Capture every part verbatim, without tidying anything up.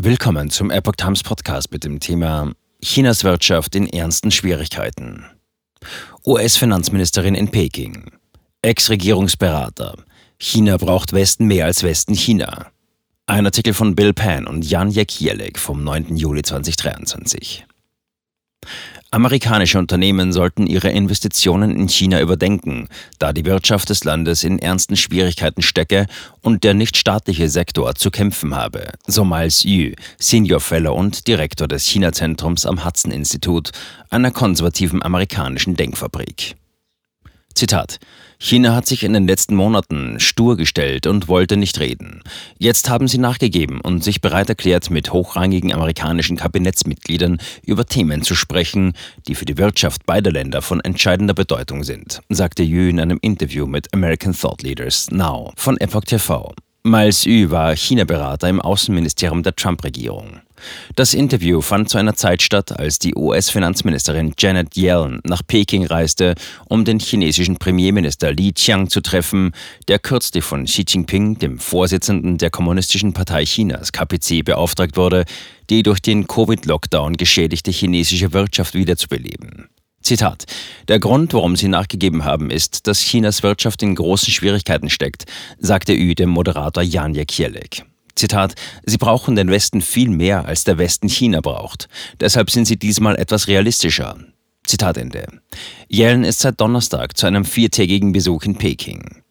Willkommen zum Epoch Times Podcast mit dem Thema Chinas Wirtschaft in ernsten Schwierigkeiten. U S-Finanzministerin in Peking. Ex-Regierungsberater. China braucht Westen mehr als Westen China. Ein Artikel von Bill Pan und Jan Jekielek vom neunten Juli zweitausenddreiundzwanzig. Amerikanische Unternehmen sollten ihre Investitionen in China überdenken, da die Wirtschaft des Landes in ernsten Schwierigkeiten stecke und der nichtstaatliche Sektor zu kämpfen habe, so Miles Yu, Senior Fellow und Direktor des China-Zentrums am Hudson-Institut, einer konservativen amerikanischen Denkfabrik. Zitat: China hat sich in den letzten Monaten stur gestellt und wollte nicht reden. Jetzt haben sie nachgegeben und sich bereit erklärt, mit hochrangigen amerikanischen Kabinettsmitgliedern über Themen zu sprechen, die für die Wirtschaft beider Länder von entscheidender Bedeutung sind, sagte Yu in einem Interview mit American Thought Leaders Now von Epoch T V. Miles Yu war China-Berater im Außenministerium der Trump-Regierung. Das Interview fand zu einer Zeit statt, als die U S-Finanzministerin Janet Yellen nach Peking reiste, um den chinesischen Premierminister Li Qiang zu treffen, der kürzlich von Xi Jinping, dem Vorsitzenden der Kommunistischen Partei Chinas, K P C, beauftragt wurde, die durch den Covid-Lockdown geschädigte chinesische Wirtschaft wiederzubeleben. Zitat: Der Grund, warum sie nachgegeben haben, ist, dass Chinas Wirtschaft in großen Schwierigkeiten steckt, sagte Yu dem Moderator Jan Jekielek. Zitat: Sie brauchen den Westen viel mehr, als der Westen China braucht. Deshalb sind sie diesmal etwas realistischer. Zitat Ende. Yellen ist seit Donnerstag zu einem viertägigen Besuch in Peking.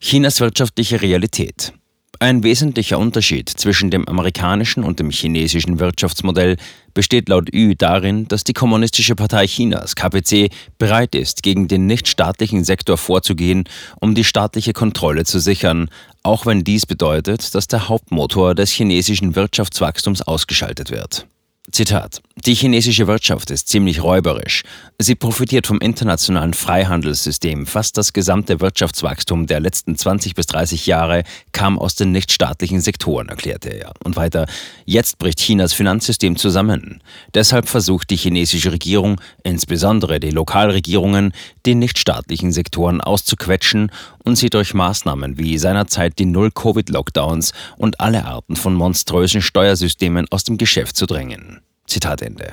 Chinas wirtschaftliche Realität. Ein wesentlicher Unterschied zwischen dem amerikanischen und dem chinesischen Wirtschaftsmodell besteht laut Yu darin, dass die Kommunistische Partei Chinas, K P C, bereit ist, gegen den nichtstaatlichen Sektor vorzugehen, um die staatliche Kontrolle zu sichern, auch wenn dies bedeutet, dass der Hauptmotor des chinesischen Wirtschaftswachstums ausgeschaltet wird. Zitat: Die chinesische Wirtschaft ist ziemlich räuberisch. Sie profitiert vom internationalen Freihandelssystem. Fast das gesamte Wirtschaftswachstum der letzten zwanzig bis dreißig Jahre kam aus den nichtstaatlichen Sektoren, erklärte er. Und weiter: Jetzt bricht Chinas Finanzsystem zusammen. Deshalb versucht die chinesische Regierung, insbesondere die Lokalregierungen, die nichtstaatlichen Sektoren auszuquetschen und sie durch Maßnahmen wie seinerzeit die Null-Covid-Lockdowns und alle Arten von monströsen Steuersystemen aus dem Geschäft zu drängen. Zitat Ende.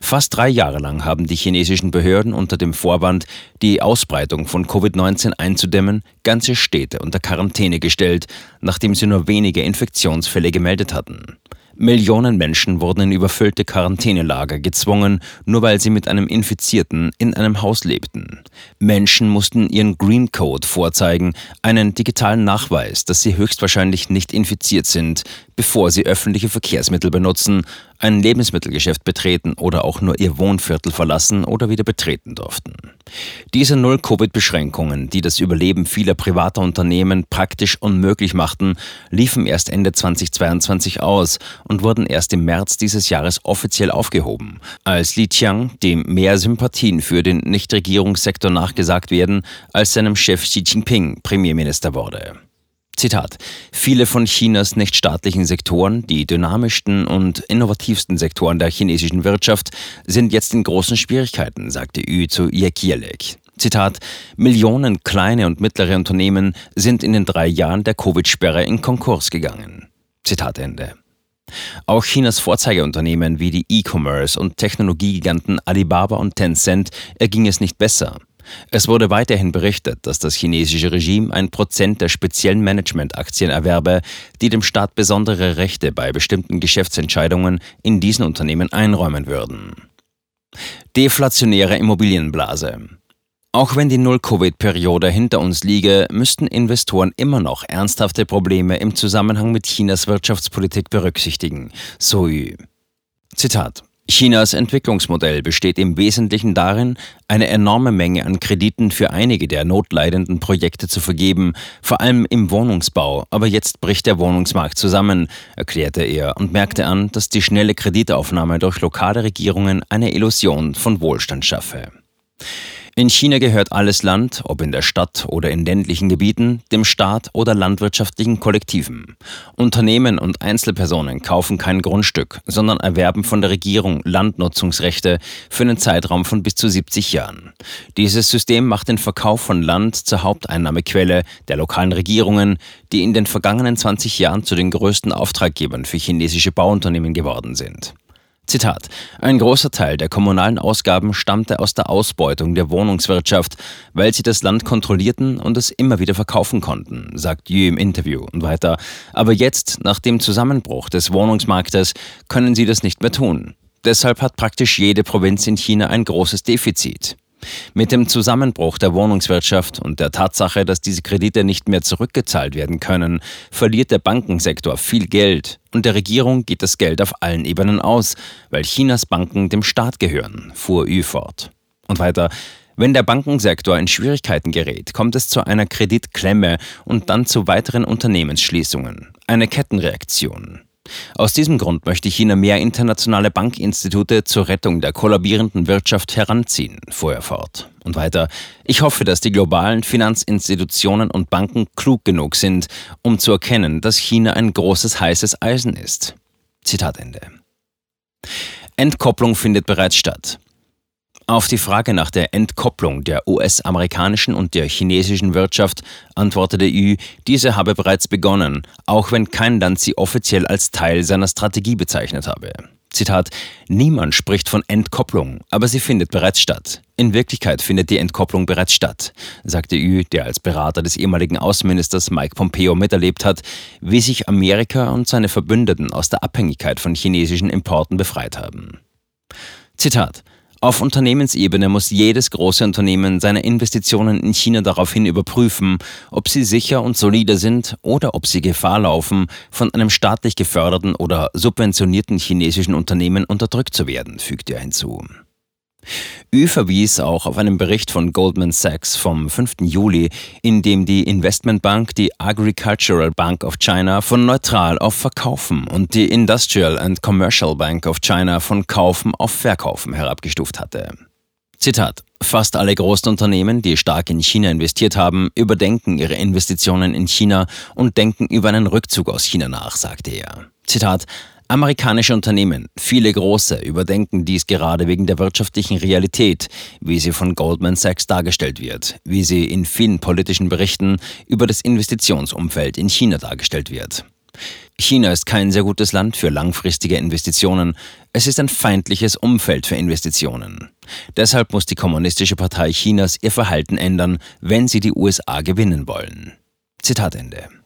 Fast drei Jahre lang haben die chinesischen Behörden unter dem Vorwand, die Ausbreitung von Covid neunzehn einzudämmen, ganze Städte unter Quarantäne gestellt, nachdem sie nur wenige Infektionsfälle gemeldet hatten. Millionen Menschen wurden in überfüllte Quarantänelager gezwungen, nur weil sie mit einem Infizierten in einem Haus lebten. Menschen mussten ihren Green Code vorzeigen, einen digitalen Nachweis, dass sie höchstwahrscheinlich nicht infiziert sind, bevor sie öffentliche Verkehrsmittel benutzen, ein Lebensmittelgeschäft betreten oder auch nur ihr Wohnviertel verlassen oder wieder betreten durften. Diese Null-Covid-Beschränkungen, die das Überleben vieler privater Unternehmen praktisch unmöglich machten, liefen erst Ende zweitausendzweiundzwanzig aus und wurden erst im März dieses Jahres offiziell aufgehoben, als Li Qiang dem mehr Sympathien für den Nichtregierungssektor nachgesagt werden, als seinem Chef Xi Jinping Premierminister wurde. Zitat: Viele von Chinas nichtstaatlichen Sektoren, die dynamischsten und innovativsten Sektoren der chinesischen Wirtschaft, sind jetzt in großen Schwierigkeiten, sagte Yu zu Jekielek. Zitat: Millionen kleine und mittlere Unternehmen sind in den drei Jahren der Covid-Sperre in Konkurs gegangen. Zitat Ende. Auch Chinas Vorzeigeunternehmen wie die E-Commerce- und Technologiegiganten Alibaba und Tencent erging es nicht besser. Es wurde weiterhin berichtet, dass das chinesische Regime ein Prozent der speziellen Managementaktien erwerbe, die dem Staat besondere Rechte bei bestimmten Geschäftsentscheidungen in diesen Unternehmen einräumen würden. Deflationäre Immobilienblase. Auch wenn die Null-Covid-Periode hinter uns liege, müssten Investoren immer noch ernsthafte Probleme im Zusammenhang mit Chinas Wirtschaftspolitik berücksichtigen, so Yu. Zitat: Chinas Entwicklungsmodell besteht im Wesentlichen darin, eine enorme Menge an Krediten für einige der notleidenden Projekte zu vergeben, vor allem im Wohnungsbau, aber jetzt bricht der Wohnungsmarkt zusammen, erklärte er und merkte an, dass die schnelle Kreditaufnahme durch lokale Regierungen eine Illusion von Wohlstand schaffe. In China gehört alles Land, ob in der Stadt oder in ländlichen Gebieten, dem Staat oder landwirtschaftlichen Kollektiven. Unternehmen und Einzelpersonen kaufen kein Grundstück, sondern erwerben von der Regierung Landnutzungsrechte für einen Zeitraum von bis zu siebzig Jahren. Dieses System macht den Verkauf von Land zur Haupteinnahmequelle der lokalen Regierungen, die in den vergangenen zwanzig Jahren zu den größten Auftraggebern für chinesische Bauunternehmen geworden sind. Zitat: Ein großer Teil der kommunalen Ausgaben stammte aus der Ausbeutung der Wohnungswirtschaft, weil sie das Land kontrollierten und es immer wieder verkaufen konnten, sagt Yu im Interview und weiter. Aber jetzt, nach dem Zusammenbruch des Wohnungsmarktes, können sie das nicht mehr tun. Deshalb hat praktisch jede Provinz in China ein großes Defizit. Mit dem Zusammenbruch der Wohnungswirtschaft und der Tatsache, dass diese Kredite nicht mehr zurückgezahlt werden können, verliert der Bankensektor viel Geld und der Regierung geht das Geld auf allen Ebenen aus, weil Chinas Banken dem Staat gehören, fuhr Yu fort. Und weiter: Wenn der Bankensektor in Schwierigkeiten gerät, kommt es zu einer Kreditklemme und dann zu weiteren Unternehmensschließungen, eine Kettenreaktion. Aus diesem Grund möchte China mehr internationale Bankinstitute zur Rettung der kollabierenden Wirtschaft heranziehen, fuhr er fort. Und weiter: Ich hoffe, dass die globalen Finanzinstitutionen und Banken klug genug sind, um zu erkennen, dass China ein großes heißes Eisen ist. Zitat Ende. Entkopplung findet bereits statt. Auf die Frage nach der Entkopplung der U S-amerikanischen und der chinesischen Wirtschaft antwortete Yu, diese habe bereits begonnen, auch wenn kein Land sie offiziell als Teil seiner Strategie bezeichnet habe. Zitat: Niemand spricht von Entkopplung, aber sie findet bereits statt. In Wirklichkeit findet die Entkopplung bereits statt, sagte Yu, der als Berater des ehemaligen Außenministers Mike Pompeo miterlebt hat, wie sich Amerika und seine Verbündeten aus der Abhängigkeit von chinesischen Importen befreit haben. Zitat: Auf Unternehmensebene muss jedes große Unternehmen seine Investitionen in China daraufhin überprüfen, ob sie sicher und solide sind oder ob sie Gefahr laufen, von einem staatlich geförderten oder subventionierten chinesischen Unternehmen unterdrückt zu werden, fügte er hinzu. Yu verwies auch auf einen Bericht von Goldman Sachs vom fünften Juli, in dem die Investmentbank die Agricultural Bank of China von neutral auf Verkaufen und die Industrial and Commercial Bank of China von Kaufen auf Verkaufen herabgestuft hatte. Zitat: Fast alle großen Unternehmen, die stark in China investiert haben, überdenken ihre Investitionen in China und denken über einen Rückzug aus China nach, sagte er. Zitat: Amerikanische Unternehmen, viele große, überdenken dies gerade wegen der wirtschaftlichen Realität, wie sie von Goldman Sachs dargestellt wird, wie sie in vielen politischen Berichten über das Investitionsumfeld in China dargestellt wird. China ist kein sehr gutes Land für langfristige Investitionen. Es ist ein feindliches Umfeld für Investitionen. Deshalb muss die Kommunistische Partei Chinas ihr Verhalten ändern, wenn sie die U S A gewinnen wollen. Zitat Ende.